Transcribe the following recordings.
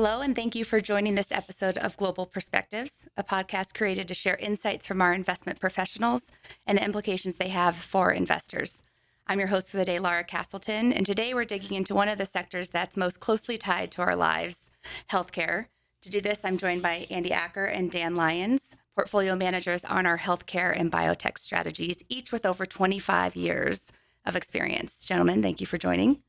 Hello, and thank you for joining this episode of Global Perspectives, a podcast created to share insights from our investment professionals and the implications they have for investors. I'm your host for the day, Laura Castleton, and today we're digging into one of the sectors that's most closely tied to our lives, healthcare. To do this, I'm joined by Andy Acker and Dan Lyons, portfolio managers on our healthcare and biotech strategies, each with over 25 years of experience. Gentlemen, thank you for joining.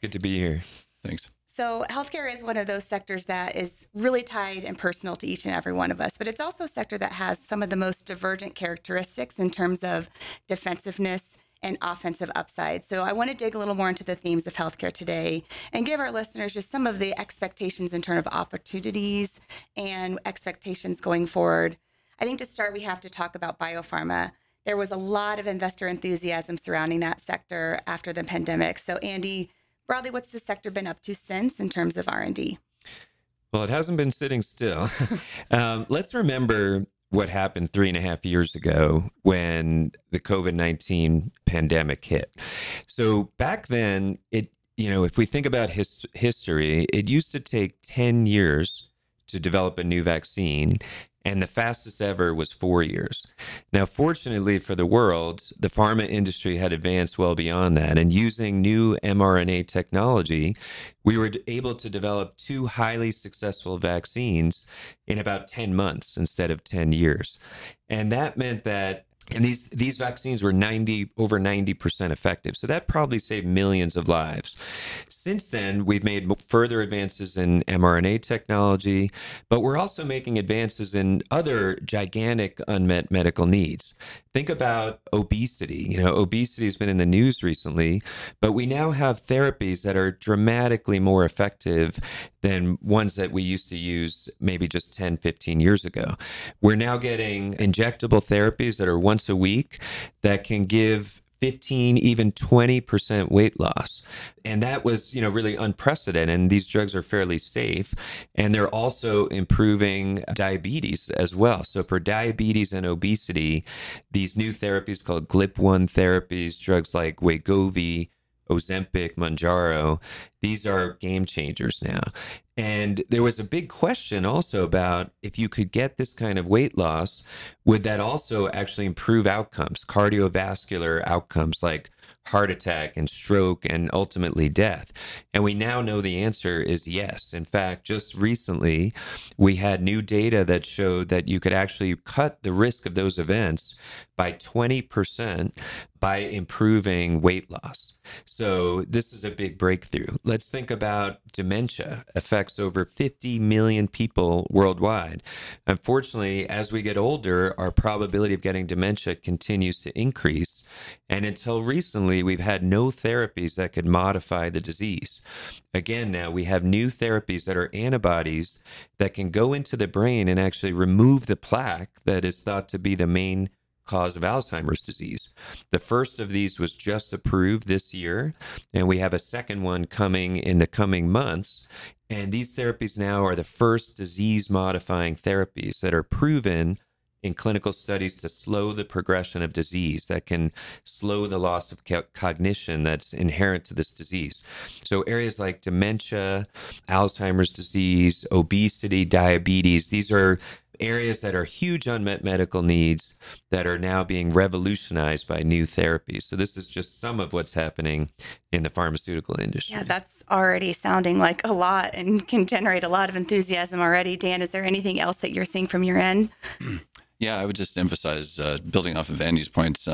Good to be here. Thanks. So healthcare is one of those sectors that is really tied and personal to each and every one of us, but it's also a sector that has some of the most divergent characteristics in terms of defensiveness and offensive upside. So I want to dig a little more into the themes of healthcare today and give our listeners just some of the expectations in terms of opportunities and expectations going forward. I think to start, we have to talk about biopharma. There was a lot of investor enthusiasm surrounding that sector after the pandemic. So Andy, broadly, what's the sector been up to since in terms of R&D? Well, it hasn't been sitting still. Let's remember what happened 3.5 years ago when the COVID-19 pandemic hit. So back then, if we think about history, it used to take 10 years to develop a new vaccine, and the fastest ever was 4 years. Now, fortunately for the world, the pharma industry had advanced well beyond that. And using new mRNA technology, we were able to develop two highly successful vaccines in about 10 months instead of 10 years. And that meant that these vaccines were over 90% effective. So that probably saved millions of lives. Since then, we've made further advances in mRNA technology, but we're also making advances in other gigantic unmet medical needs. Think about obesity. Obesity has been in the news recently, but we now have therapies that are dramatically more effective than ones that we used to use maybe just 10, 15 years ago. We're now getting injectable therapies that are once a week that can give 15, even 20% weight loss. And that was, really unprecedented. And these drugs are fairly safe. And they're also improving diabetes as well. So for diabetes and obesity, these new therapies called GLP-1 therapies, drugs like Wegovy, Ozempic, Mounjaro, these are game changers now. And there was a big question also about if you could get this kind of weight loss, would that also actually improve outcomes, cardiovascular outcomes like heart attack and stroke and ultimately death? And we now know the answer is yes. In fact, just recently, we had new data that showed that you could actually cut the risk of those events by 20% by improving weight loss. So this is a big breakthrough. Let's think about dementia. Affects over 50 million people worldwide. Unfortunately, as we get older, our probability of getting dementia continues to increase. And until recently, we've had no therapies that could modify the disease. Again, now we have new therapies that are antibodies that can go into the brain and actually remove the plaque that is thought to be the main cause of Alzheimer's disease. The first of these was just approved this year, and we have a second one coming in the coming months. And these therapies now are the first disease-modifying therapies that are proven in clinical studies to slow the progression of disease, that can slow the loss of cognition that's inherent to this disease. So areas like dementia, Alzheimer's disease, obesity, diabetes, these are areas that are huge unmet medical needs that are now being revolutionized by new therapies. So this is just some of what's happening in the pharmaceutical industry. Yeah, that's already sounding like a lot and can generate a lot of enthusiasm already. Dan, is there anything else that you're seeing from your end? Yeah, I would just emphasize, building off of Andy's points,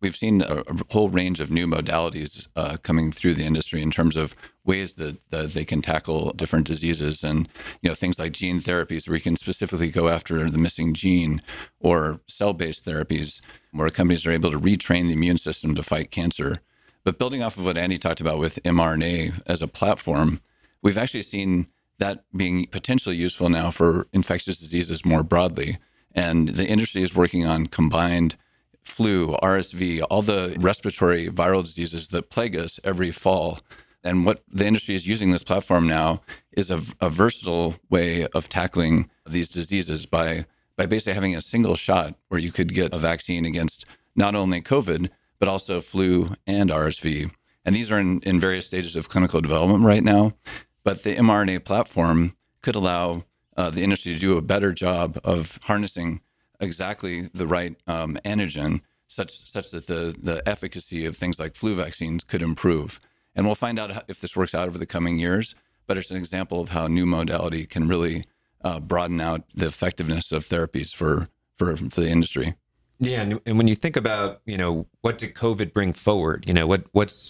we've seen a whole range of new modalities coming through the industry in terms of ways that they can tackle different diseases, and things like gene therapies where you can specifically go after the missing gene, or cell-based therapies where companies are able to retrain the immune system to fight cancer. But building off of what Andy talked about with mRNA as a platform, we've actually seen that being potentially useful now for infectious diseases more broadly. And the industry is working on combined flu, RSV, all the respiratory viral diseases that plague us every fall. And what the industry is using this platform now is a versatile way of tackling these diseases by basically having a single shot where you could get a vaccine against not only COVID, but also flu and RSV. And these are in various stages of clinical development right now. But the mRNA platform could allow the industry to do a better job of harnessing exactly the right antigen, such that the efficacy of things like flu vaccines could improve. And we'll find out if this works out over the coming years, but it's an example of how new modality can really broaden out the effectiveness of therapies for the industry. Yeah, and when you think about, what did COVID bring forward?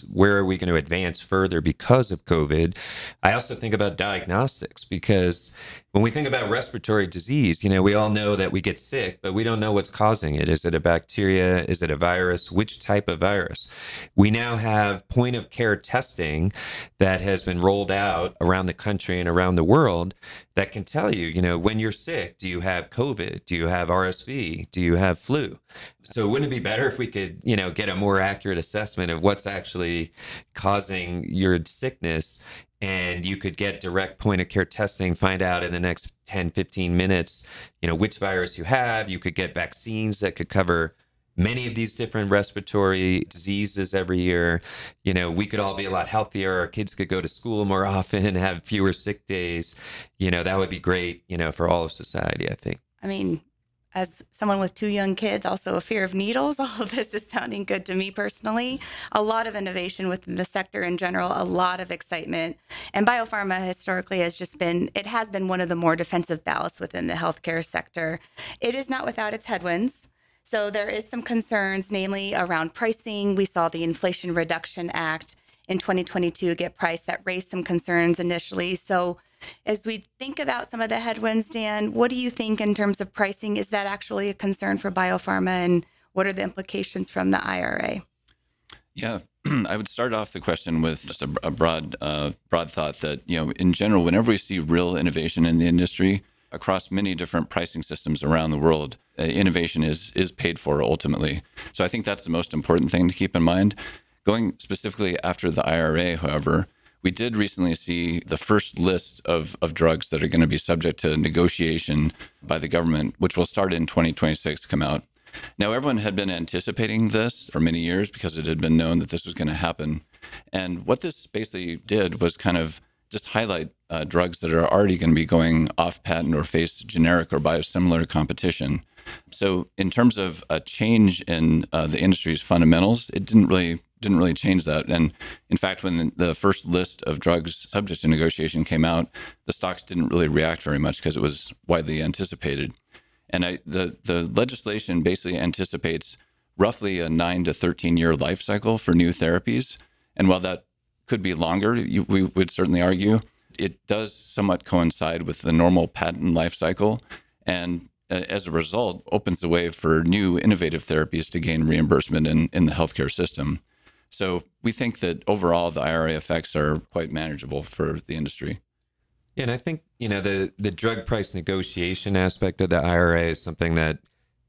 Where are we going to advance further because of COVID? I also think about diagnostics, because when we think about respiratory disease, we all know that we get sick, but we don't know what's causing it. Is it a bacteria? Is it a virus? Which type of virus? We now have point of care testing that has been rolled out around the country and around the world that can tell you, when you're sick, do you have COVID? Do you have RSV? Do you have flu? So wouldn't it be better if we could, get a more accurate assessment of what's actually causing your sickness, and you could get direct point of care testing, find out in the next 10, 15 minutes, which virus you have. You could get vaccines that could cover many of these different respiratory diseases every year. We could all be a lot healthier. Our kids could go to school more often and have fewer sick days. That would be great, for all of society, I think. As someone with 2 young kids, also a fear of needles, all of this is sounding good to me personally. A lot of innovation within the sector in general, a lot of excitement. And biopharma historically has been one of the more defensive ballasts within the healthcare sector. It is not without its headwinds. So there is some concerns, namely around pricing. We saw the Inflation Reduction Act in 2022 get priced. That raised some concerns initially. So as we think about some of the headwinds, Dan, what do you think in terms of pricing? Is that actually a concern for biopharma, and what are the implications from the IRA? Yeah, I would start off the question with just a broad thought that, in general, whenever we see real innovation in the industry across many different pricing systems around the world, innovation is paid for ultimately. So I think that's the most important thing to keep in mind. Going specifically after the IRA, however, we did recently see the first list of drugs that are going to be subject to negotiation by the government, which will start in 2026, come out. Now, everyone had been anticipating this for many years because it had been known that this was going to happen. And what this basically did was kind of just highlight drugs that are already going to be going off patent or face generic or biosimilar competition. So in terms of a change in the industry's fundamentals, it didn't really change that. And in fact, when the first list of drugs subject to negotiation came out, the stocks didn't really react very much because it was widely anticipated. And the legislation basically anticipates roughly a 9 to 13-year life cycle for new therapies. And while that could be longer, we would certainly argue, it does somewhat coincide with the normal patent life cycle. And as a result, opens the way for new innovative therapies to gain reimbursement in the healthcare system. So we think that overall, the IRA effects are quite manageable for the industry. Yeah, and I think, the drug price negotiation aspect of the IRA is something that,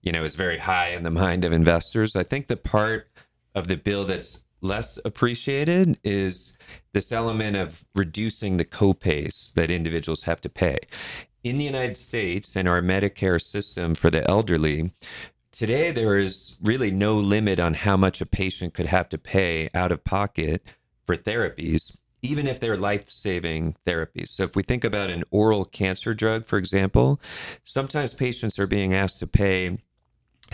is very high in the mind of investors. I think the part of the bill that's less appreciated is this element of reducing the co-pays that individuals have to pay. In the United States and our Medicare system for the elderly, today, there is really no limit on how much a patient could have to pay out of pocket for therapies, even if they're life-saving therapies. So if we think about an oral cancer drug, for example, sometimes patients are being asked to pay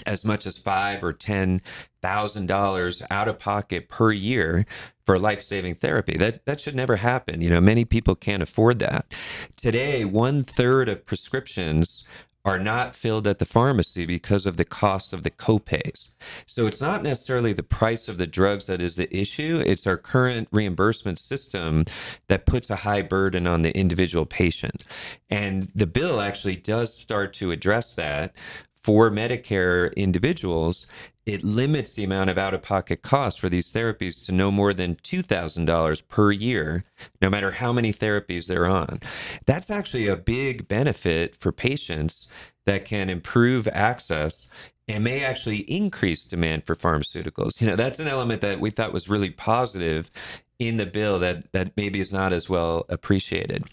as much as $5,000 or $10,000 out of pocket per year for life-saving therapy. That should never happen. Many people can't afford that. Today, 1/3 of prescriptions are not filled at the pharmacy because of the cost of the copays. So it's not necessarily the price of the drugs that is the issue. It's our current reimbursement system that puts a high burden on the individual patient. And the bill actually does start to address that for Medicare individuals. It limits the amount of out-of-pocket costs for these therapies to no more than $2,000 per year, no matter how many therapies they're on. That's actually a big benefit for patients that can improve access and may actually increase demand for pharmaceuticals. That's an element that we thought was really positive in the bill that maybe is not as well appreciated.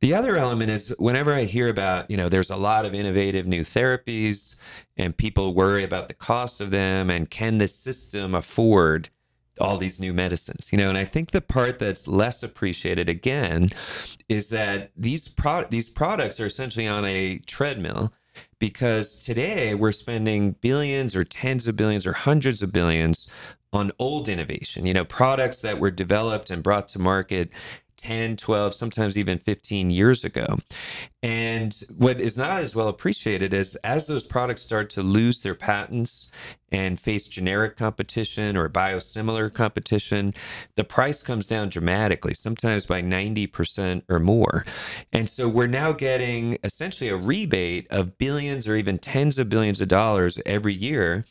The other element is whenever I hear about, there's a lot of innovative new therapies and people worry about the cost of them and can the system afford all these new medicines, you know. And I think the part that's less appreciated again is that these products are essentially on a treadmill, because today we're spending billions or tens of billions or hundreds of billions on old innovation, you know, products that were developed and brought to market 10, 12, sometimes even 15 years ago. And what is not as well appreciated is as those products start to lose their patents and face generic competition or biosimilar competition, the price comes down dramatically, sometimes by 90% or more. And so we're now getting essentially a rebate of billions or even tens of billions of dollars every year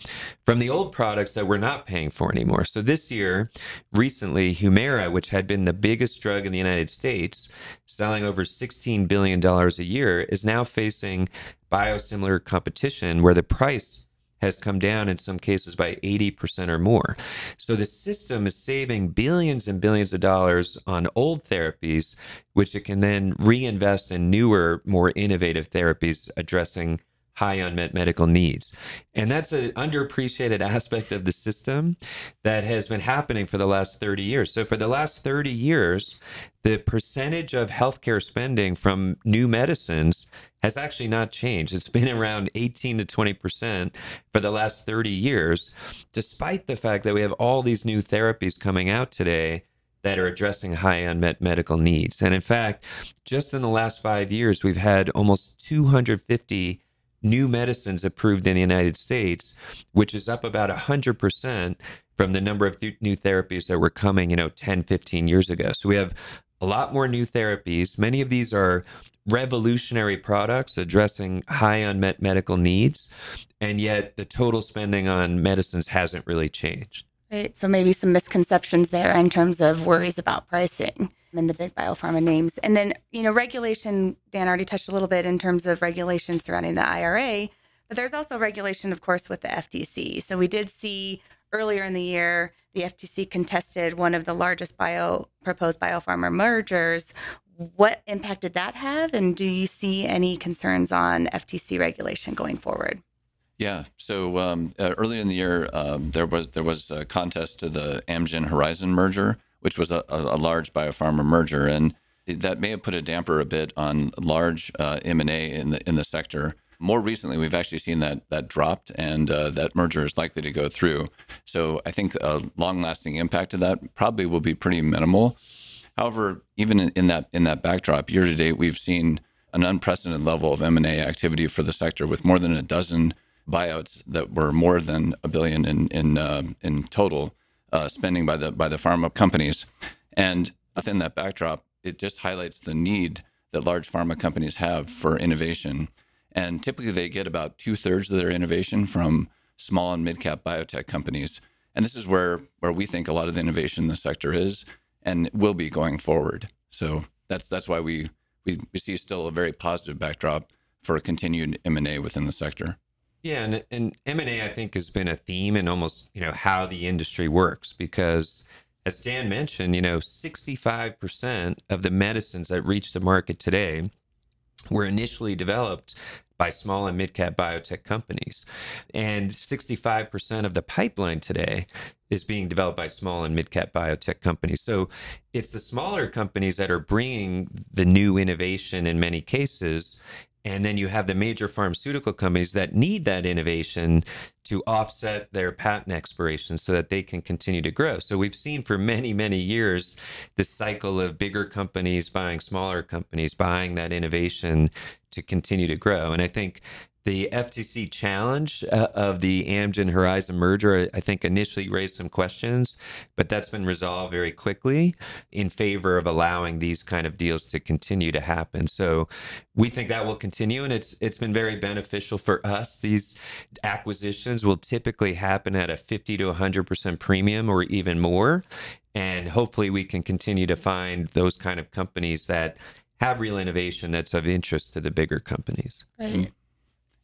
from the old products that we're not paying for anymore. So this year, recently, Humira, which had been the biggest drug in the United States, selling over $16 billion a year, is now facing biosimilar competition where the price has come down in some cases by 80% or more. So the system is saving billions and billions of dollars on old therapies, which it can then reinvest in newer, more innovative therapies addressing high unmet medical needs. And that's an underappreciated aspect of the system that has been happening for the last 30 years. So for the last 30 years, the percentage of healthcare spending from new medicines has actually not changed. It's been around 18 to 20% for the last 30 years, despite the fact that we have all these new therapies coming out today that are addressing high unmet medical needs. And in fact, just in the last 5 years, we've had almost 250 new medicines approved in the United States, which is up about 100% from the number of new therapies that were coming, you know, 10, 15 years ago. So we have a lot more new therapies. Many of these are revolutionary products addressing high unmet medical needs, and yet the total spending on medicines hasn't really changed. Right. So maybe some misconceptions there in terms of worries about pricing and the big biopharma names. And then, you know, regulation, Dan already touched a little bit in terms of regulation surrounding the IRA, but there's also regulation, of course, with the FTC. So we did see earlier in the year, the FTC contested one of the largest proposed biopharma mergers. What impact did that have? And do you see any concerns on FTC regulation going forward? Yeah. So earlier in the year, there was a contest to the Amgen Horizon merger, which was a large biopharma merger, and that may have put a damper a bit on large M&A in the sector. More recently, we've actually seen that dropped, and that merger is likely to go through. So I think a long-lasting impact of that probably will be pretty minimal. However, even in that backdrop, year to date, we've seen an unprecedented level of M&A activity for the sector, with more than a dozen buyouts that were more than $1 billion in total spending by the pharma companies. And within that backdrop, it just highlights the need that large pharma companies have for innovation. And typically, they get about 2/3 of their innovation from small and mid-cap biotech companies. And this is where we think a lot of the innovation in the sector is and will be going forward. So that's why we see still a very positive backdrop for continued M&A within the sector. Yeah, and M&A, I think, has been a theme in almost, you know, how the industry works, because as Dan mentioned, you know, 65% of the medicines that reach the market today were initially developed by small and mid-cap biotech companies. And 65% of the pipeline today is being developed by small and mid-cap biotech companies. So it's the smaller companies that are bringing the new innovation in many cases. And then you have the major pharmaceutical companies that need that innovation to offset their patent expiration so that they can continue to grow. So we've seen for many, many years this cycle of bigger companies buying smaller companies, buying that innovation to continue to grow. And I think the FTC challenge of the Amgen Horizon merger, I think, initially raised some questions, but that's been resolved very quickly in favor of allowing these kind of deals to continue to happen. So we think that will continue, and it's been very beneficial for us. These acquisitions will typically happen at a 50 to 100% premium or even more, and hopefully we can continue to find those kind of companies that have real innovation that's of interest to the bigger companies. Right.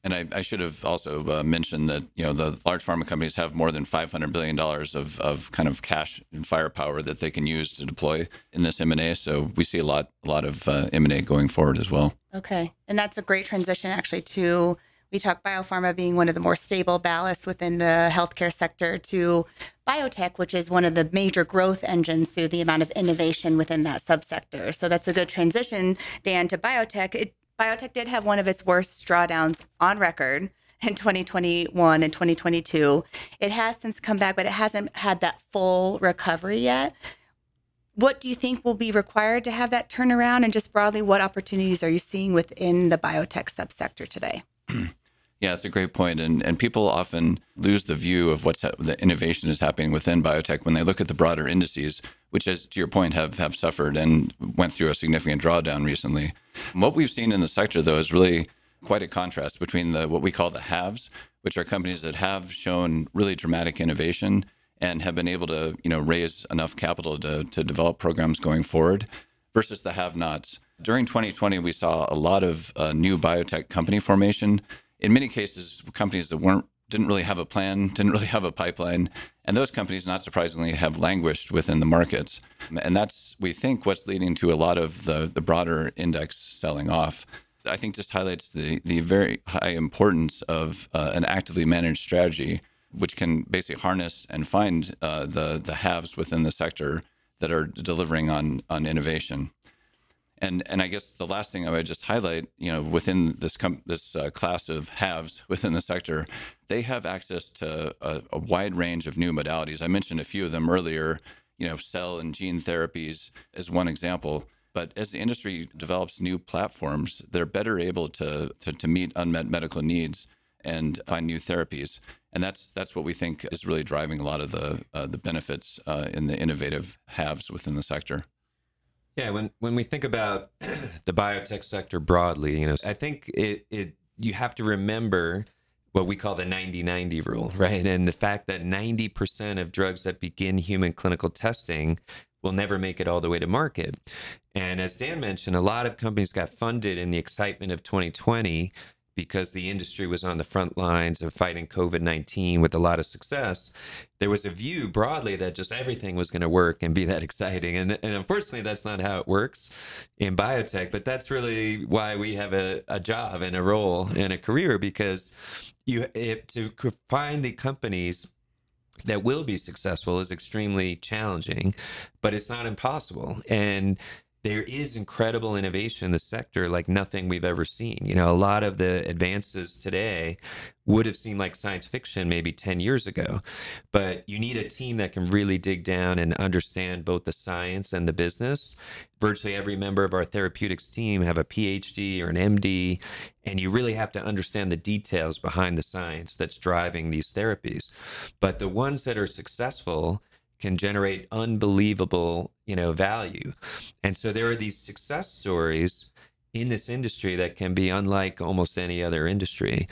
And I should have also mentioned that, you know, the large pharma companies have more than $500 billion of kind of cash and firepower that they can use to deploy in this M&A. So we see a lot of M&A going forward as well. Okay. And that's a great transition, actually, to We talk biopharma being one of the more stable ballasts within the healthcare sector to biotech, which is one of the major growth engines through the amount of innovation within that subsector. So that's a good transition, Dan, to biotech. Biotech did have one of its worst drawdowns on record in 2021 and 2022. It has since come back, but it hasn't had that full recovery yet. What do you think will be required to have that turnaround? And just broadly, what opportunities are you seeing within the biotech subsector today? Yeah, that's a great point. And people often lose the view of what's the innovation is happening within biotech when they look at the broader indices, which, as to your point, have suffered and went through a significant drawdown recently. What we've seen in the sector, though, is really quite a contrast between what we call the haves, which are companies that have shown really dramatic innovation and have been able to, raise enough capital to develop programs going forward, versus the have-nots. During 2020, we saw a lot of new biotech company formation. In many cases, companies that didn't really have a plan, didn't really have a pipeline, and those companies, not surprisingly, have languished within the markets. And that's, we think, what's leading to a lot of the broader index selling off. I think just highlights the very high importance of an actively managed strategy, which can basically harness and find the haves within the sector that are delivering on innovation. And I guess the last thing I would just highlight, within this class of haves within the sector, they have access to a wide range of new modalities. I mentioned a few of them earlier, cell and gene therapies as one example. But as the industry develops new platforms, they're better able to meet unmet medical needs and find new therapies. And that's what we think is really driving a lot of the benefits in the innovative haves within the sector. Yeah, when we think about the biotech sector broadly, I think it you have to remember what we call the 90-90 rule, right? And the fact that 90% of drugs that begin human clinical testing will never make it all the way to market. And as Dan mentioned, a lot of companies got funded in the excitement of 2020 because the industry was on the front lines of fighting COVID-19 with a lot of success. There was a view broadly that just everything was going to work and be that exciting. And unfortunately, that's not how it works in biotech. But that's really why we have a job and a role and a career, because to find the companies that will be successful is extremely challenging, but it's not impossible. And there is incredible innovation in the sector like nothing we've ever seen. A lot of the advances today would have seemed like science fiction maybe 10 years ago, but you need a team that can really dig down and understand both the science and the business. Virtually every member of our therapeutics team have a PhD or an MD, and you really have to understand the details behind the science that's driving these therapies. But the ones that are successful can generate unbelievable, value. And so there are these success stories in this industry that can be unlike almost any other industry.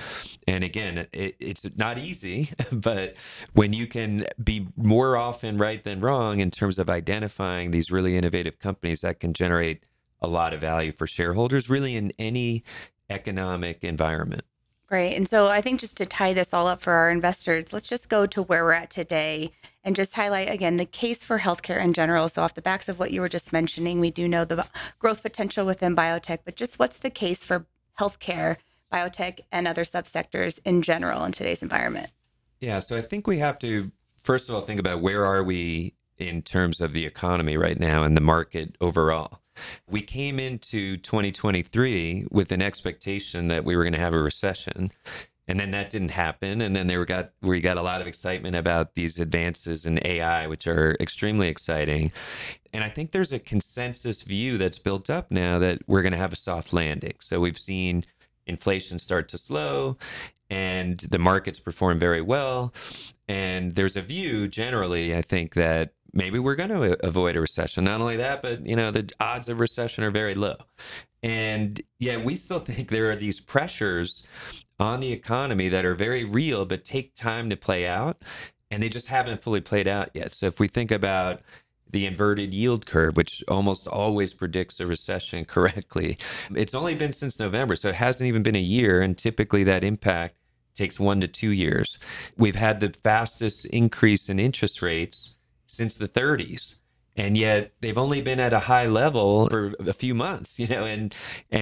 And again, it's not easy, but when you can be more often right than wrong in terms of identifying these really innovative companies that can generate a lot of value for shareholders, really in any economic environment. Right. And so I think just to tie this all up for our investors, let's just go to where we're at today and just highlight, again, the case for healthcare in general. So off the backs of what you were just mentioning, we do know the growth potential within biotech, but just what's the case for healthcare, biotech, and other subsectors in general in today's environment? Yeah. So I think we have to, first of all, think about where are we in terms of the economy right now and the market overall. We came into 2023 with an expectation that we were going to have a recession, and then that didn't happen. And then we got a lot of excitement about these advances in AI, which are extremely exciting. And I think there's a consensus view that's built up now that we're going to have a soft landing. So we've seen inflation start to slow, and the markets perform very well. And there's a view generally, I think, that maybe we're going to avoid a recession. Not only that, but the odds of recession are very low. And yeah, we still think there are these pressures on the economy that are very real, but take time to play out. And they just haven't fully played out yet. So if we think about the inverted yield curve, which almost always predicts a recession correctly, it's only been since November. So it hasn't even been a year. And typically that impact takes 1 to 2 years. We've had the fastest increase in interest rates since the 30s. And yet they've only been at a high level for a few months, you know, and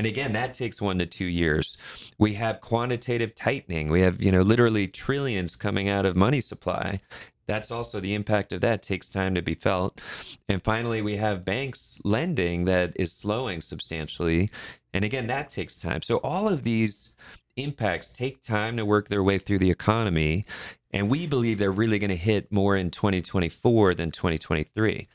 again, that takes 1 to 2 years. We have quantitative tightening. We have, you know, literally trillions coming out of money supply. That's also the impact of that takes time to be felt. And finally, we have banks lending that is slowing substantially. And again, that takes time. So all of these impacts take time to work their way through the economy. And we believe they're really going to hit more in 2024 than 2023.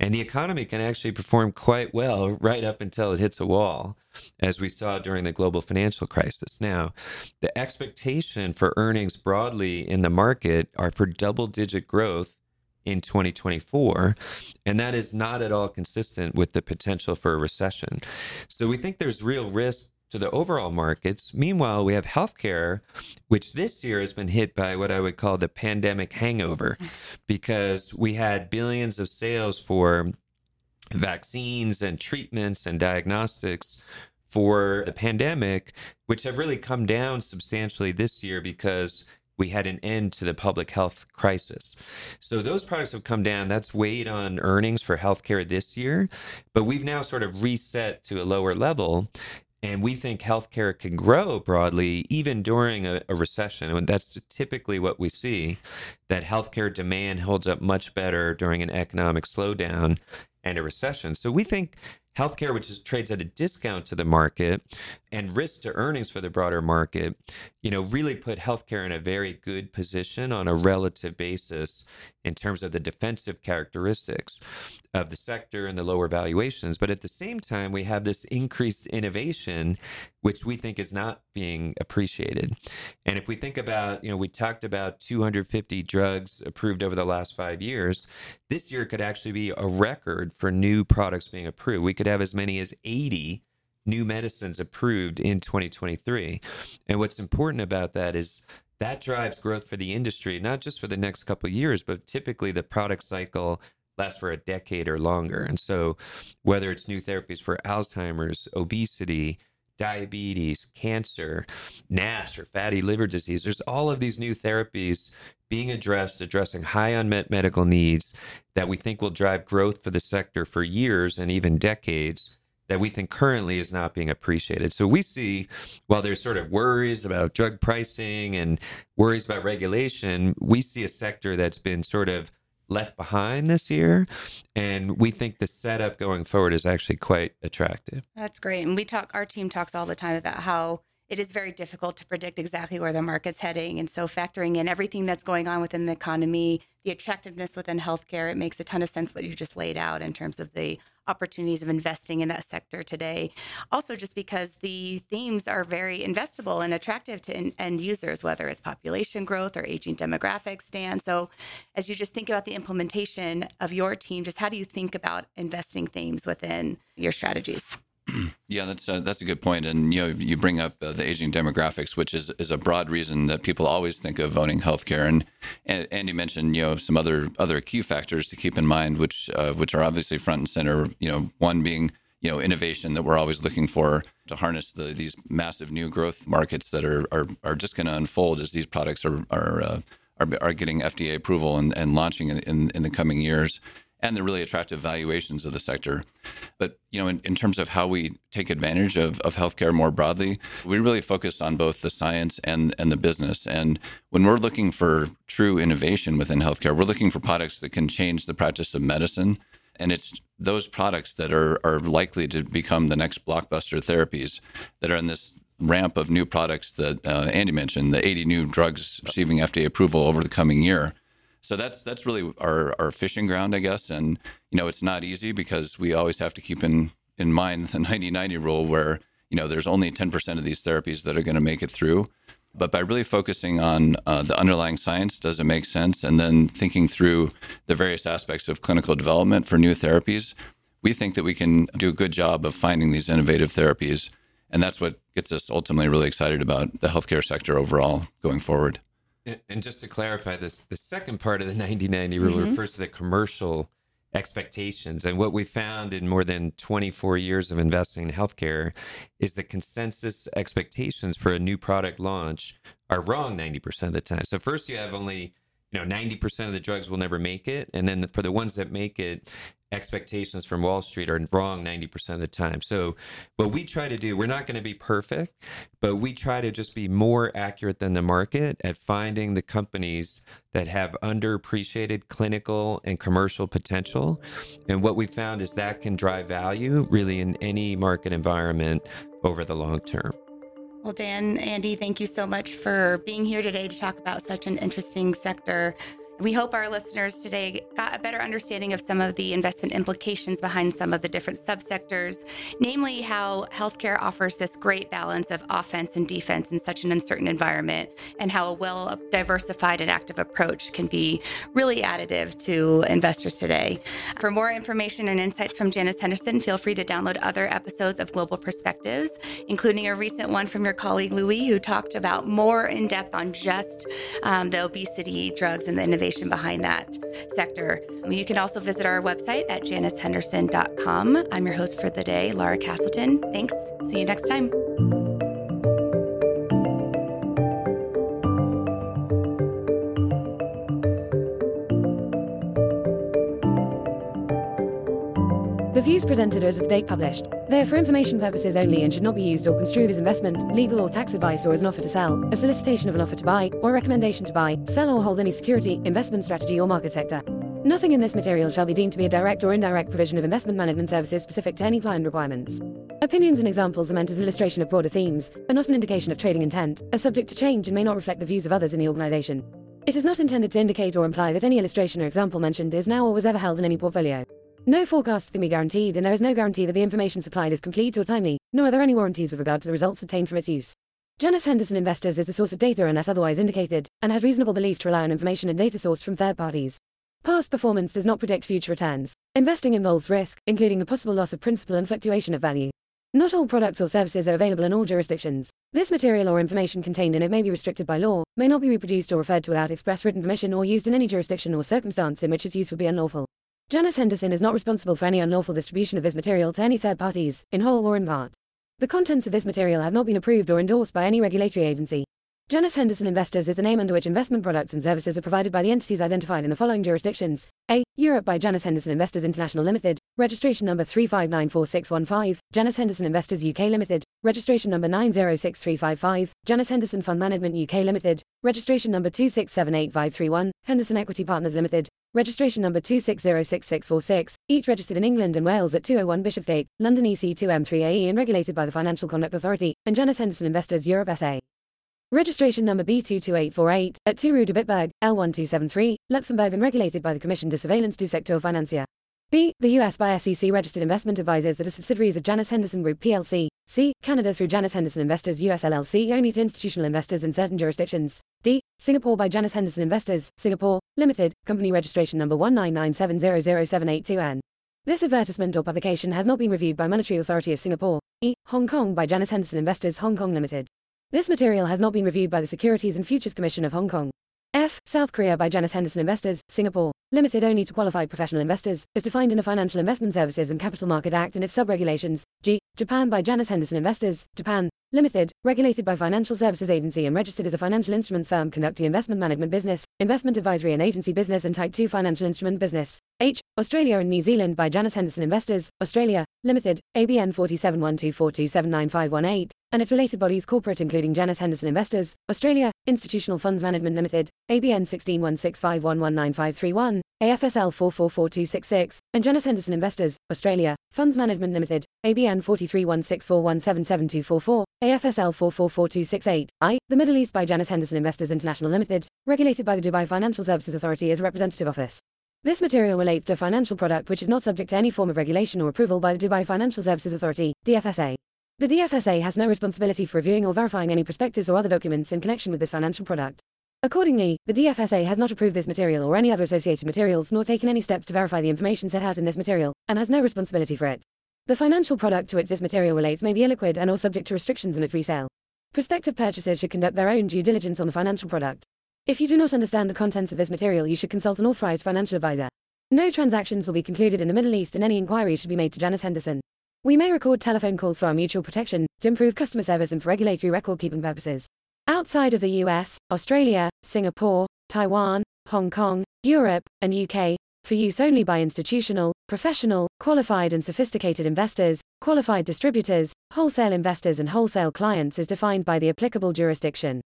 And the economy can actually perform quite well right up until it hits a wall, as we saw during the global financial crisis. Now, the expectation for earnings broadly in the market are for double-digit growth in 2024, and that is not at all consistent with the potential for a recession. So we think there's real risk to the overall markets. Meanwhile, we have healthcare, which this year has been hit by what I would call the pandemic hangover, because we had billions of sales for vaccines and treatments and diagnostics for the pandemic, which have really come down substantially this year because we had an end to the public health crisis. So those products have come down. That's weighed on earnings for healthcare this year, but we've now sort of reset to a lower level. And we think healthcare can grow broadly, even during a recession. And that's typically what we see, that healthcare demand holds up much better during an economic slowdown and a recession. So we think healthcare, which is, trades at a discount to the market and risk to earnings for the broader market, you know, really put healthcare in a very good position on a relative basis in terms of the defensive characteristics of the sector and the lower valuations. But at the same time, we have this increased innovation, which we think is not being appreciated. And if we think about, you know, we talked about 250 drugs approved over the last 5 years. This year could actually be a record for new products being approved. We could have as many as 80 new medicines approved in 2023. And what's important about that is that drives growth for the industry, not just for the next couple of years, but typically the product cycle lasts for a decade or longer. And so whether it's new therapies for Alzheimer's, obesity, diabetes, cancer, NASH or fatty liver disease, there's all of these new therapies being addressed, addressing high unmet medical needs that we think will drive growth for the sector for years and even decades that we think currently is not being appreciated. So we see, while there's sort of worries about drug pricing and worries about regulation, we see a sector that's been sort of left behind this year. And we think the setup going forward is actually quite attractive. That's great. And we talk, our team talks all the time about how it is very difficult to predict exactly where the market's heading. And so factoring in everything that's going on within the economy, the attractiveness within healthcare, it makes a ton of sense what you just laid out in terms of the opportunities of investing in that sector today. Also, just because the themes are very investable and attractive to end users, whether it's population growth or aging demographics, Dan. So as you just think about the implementation of your team, just how do you think about investing themes within your strategies? Yeah, that's a good point. And you know, you bring up the aging demographics, which is a broad reason that people always think of owning healthcare. And Andy mentioned, you know, some other key factors to keep in mind, which are obviously front and center. You know, one being, you know, innovation that we're always looking for to harness these massive new growth markets that are just going to unfold as these products are getting FDA approval and launching in the coming years, and the really attractive valuations of the sector. But you know, in terms of how we take advantage of healthcare more broadly, we really focus on both the science and the business. And when we're looking for true innovation within healthcare, we're looking for products that can change the practice of medicine. And it's those products that are likely to become the next blockbuster therapies that are in this ramp of new products that Andy mentioned, the 80 new drugs receiving FDA approval over the coming year. So that's really our fishing ground, I guess. And, you know, it's not easy because we always have to keep in mind the 90-90 rule where, you know, there's only 10% of these therapies that are going to make it through. But by really focusing on the underlying science, does it make sense? And then thinking through the various aspects of clinical development for new therapies, we think that we can do a good job of finding these innovative therapies. And that's what gets us ultimately really excited about the healthcare sector overall going forward. And just to clarify this, the second part of the 90-90 rule refers to the commercial expectations. And what we found in more than 24 years of investing in healthcare is the consensus expectations for a new product launch are wrong 90% of the time. So first, you have only you know, 90% of the drugs will never make it. And then for the ones that make it, expectations from Wall Street are wrong 90% of the time. So what we try to do, we're not going to be perfect, but we try to just be more accurate than the market at finding the companies that have underappreciated clinical and commercial potential. And what we found is that can drive value really in any market environment over the long term. Well, Dan, Andy, thank you so much for being here today to talk about such an interesting sector. We hope our listeners today got a better understanding of some of the investment implications behind some of the different subsectors, namely how healthcare offers this great balance of offense and defense in such an uncertain environment, and how a well-diversified and active approach can be really additive to investors today. For more information and insights from Janus Henderson, feel free to download other episodes of Global Perspectives, including a recent one from your colleague, Louis, who talked about more in depth on just the obesity drugs and the innovation behind that sector. You can also visit our website at janushenderson.com. I'm your host for the day, Laura Castleton. Thanks. See you next time. The views presented are as of date published. They are for information purposes only and should not be used or construed as investment, legal or tax advice, or as an offer to sell, a solicitation of an offer to buy, or a recommendation to buy, sell or hold any security, investment strategy or market sector. Nothing in this material shall be deemed to be a direct or indirect provision of investment management services specific to any client requirements. Opinions and examples are meant as an illustration of broader themes, are not an indication of trading intent, are subject to change and may not reflect the views of others in the organization. It is not intended to indicate or imply that any illustration or example mentioned is now or was ever held in any portfolio. No forecasts can be guaranteed, and there is no guarantee that the information supplied is complete or timely, nor are there any warranties with regard to the results obtained from its use. Janus Henderson Investors is the source of data unless otherwise indicated, and has reasonable belief to rely on information and data sourced from third parties. Past performance does not predict future returns. Investing involves risk, including the possible loss of principal and fluctuation of value. Not all products or services are available in all jurisdictions. This material or information contained in it may be restricted by law, may not be reproduced or referred to without express written permission or used in any jurisdiction or circumstance in which its use would be unlawful. Janus Henderson is not responsible for any unlawful distribution of this material to any third parties, in whole or in part. The contents of this material have not been approved or endorsed by any regulatory agency. Janus Henderson Investors is the name under which investment products and services are provided by the entities identified in the following jurisdictions. A. Europe by Janus Henderson Investors International Limited, registration number 3594615, Janus Henderson Investors UK Limited, registration number 906355, Janus Henderson Fund Management UK Limited, registration number 2678531, Henderson Equity Partners Limited, registration number 2606646, each registered in England and Wales at 201 Bishopsgate, London EC2M3AE and regulated by the Financial Conduct Authority, and Janus Henderson Investors Europe SA. Registration number B22848, at 2 Rue de Bitburg, L1273, Luxembourg and regulated by the Commission de Surveillance du Secteur Financier. B. The US by SEC registered investment advisors that are subsidiaries of Janus Henderson Group plc. C. Canada through Janus Henderson Investors US LLC only to institutional investors in certain jurisdictions. D. Singapore by Janus Henderson Investors, Singapore, Limited, company registration number 199700782N. This advertisement or publication has not been reviewed by Monetary Authority of Singapore. E. Hong Kong by Janus Henderson Investors Hong Kong Limited. This material has not been reviewed by the Securities and Futures Commission of Hong Kong. F. South Korea by Janus Henderson Investors, Singapore, limited only to qualified professional investors, as defined in the Financial Investment Services and Capital Market Act and its sub-regulations. G. Japan by Janus Henderson Investors, Japan, limited, regulated by Financial Services Agency and registered as a financial instruments firm conducting investment management business, investment advisory and agency business and type 2 financial instrument business. H. Australia and New Zealand by Janus Henderson Investors, Australia, limited, ABN 471242795118, and its related bodies corporate including Janus Henderson Investors, Australia, Institutional Funds Management Limited, ABN 161651195331, AFSL 444266, and Janus Henderson Investors, Australia, Funds Management Limited, ABN 431641777244, AFSL 444268. I. The Middle East by Janus Henderson Investors International Limited, regulated by the Dubai Financial Services Authority as a representative office. This material relates to a financial product which is not subject to any form of regulation or approval by the Dubai Financial Services Authority, DFSA. The DFSA has no responsibility for reviewing or verifying any prospectus or other documents in connection with this financial product. Accordingly, the DFSA has not approved this material or any other associated materials nor taken any steps to verify the information set out in this material, and has no responsibility for it. The financial product to which this material relates may be illiquid and or subject to restrictions on its resale. Prospective purchasers should conduct their own due diligence on the financial product. If you do not understand the contents of this material, you should consult an authorized financial advisor. No transactions will be concluded in the Middle East and any inquiry should be made to Janus Henderson. We may record telephone calls for our mutual protection, to improve customer service and for regulatory record-keeping purposes. Outside of the US, Australia, Singapore, Taiwan, Hong Kong, Europe, and UK, for use only by institutional, professional, qualified and sophisticated investors, qualified distributors, wholesale investors and wholesale clients is defined by the applicable jurisdiction.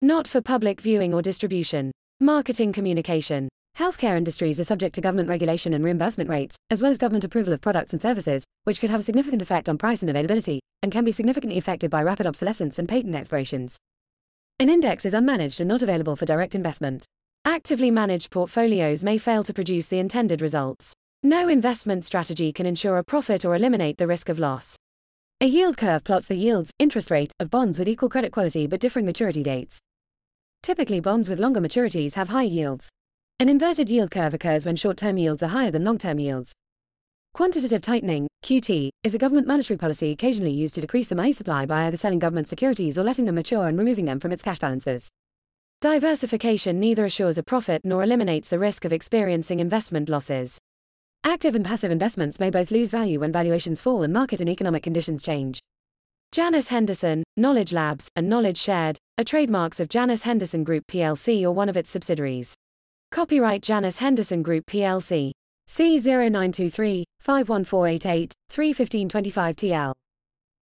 Not for public viewing or distribution. Marketing communication. Healthcare industries are subject to government regulation and reimbursement rates, as well as government approval of products and services, which could have a significant effect on price and availability, and can be significantly affected by rapid obsolescence and patent expirations. An index is unmanaged and not available for direct investment. Actively managed portfolios may fail to produce the intended results. No investment strategy can ensure a profit or eliminate the risk of loss. A yield curve plots the yields, interest rate, of bonds with equal credit quality but differing maturity dates. Typically, bonds with longer maturities have high yields. An inverted yield curve occurs when short-term yields are higher than long-term yields. Quantitative tightening, QT, is a government monetary policy occasionally used to decrease the money supply by either selling government securities or letting them mature and removing them from its cash balances. Diversification neither assures a profit nor eliminates the risk of experiencing investment losses. Active and passive investments may both lose value when valuations fall and market and economic conditions change. Janus Henderson, Knowledge Labs, and Knowledge Shared are trademarks of Janus Henderson Group plc or one of its subsidiaries. Copyright Janus Henderson Group plc. C0923-51488-31525 TL.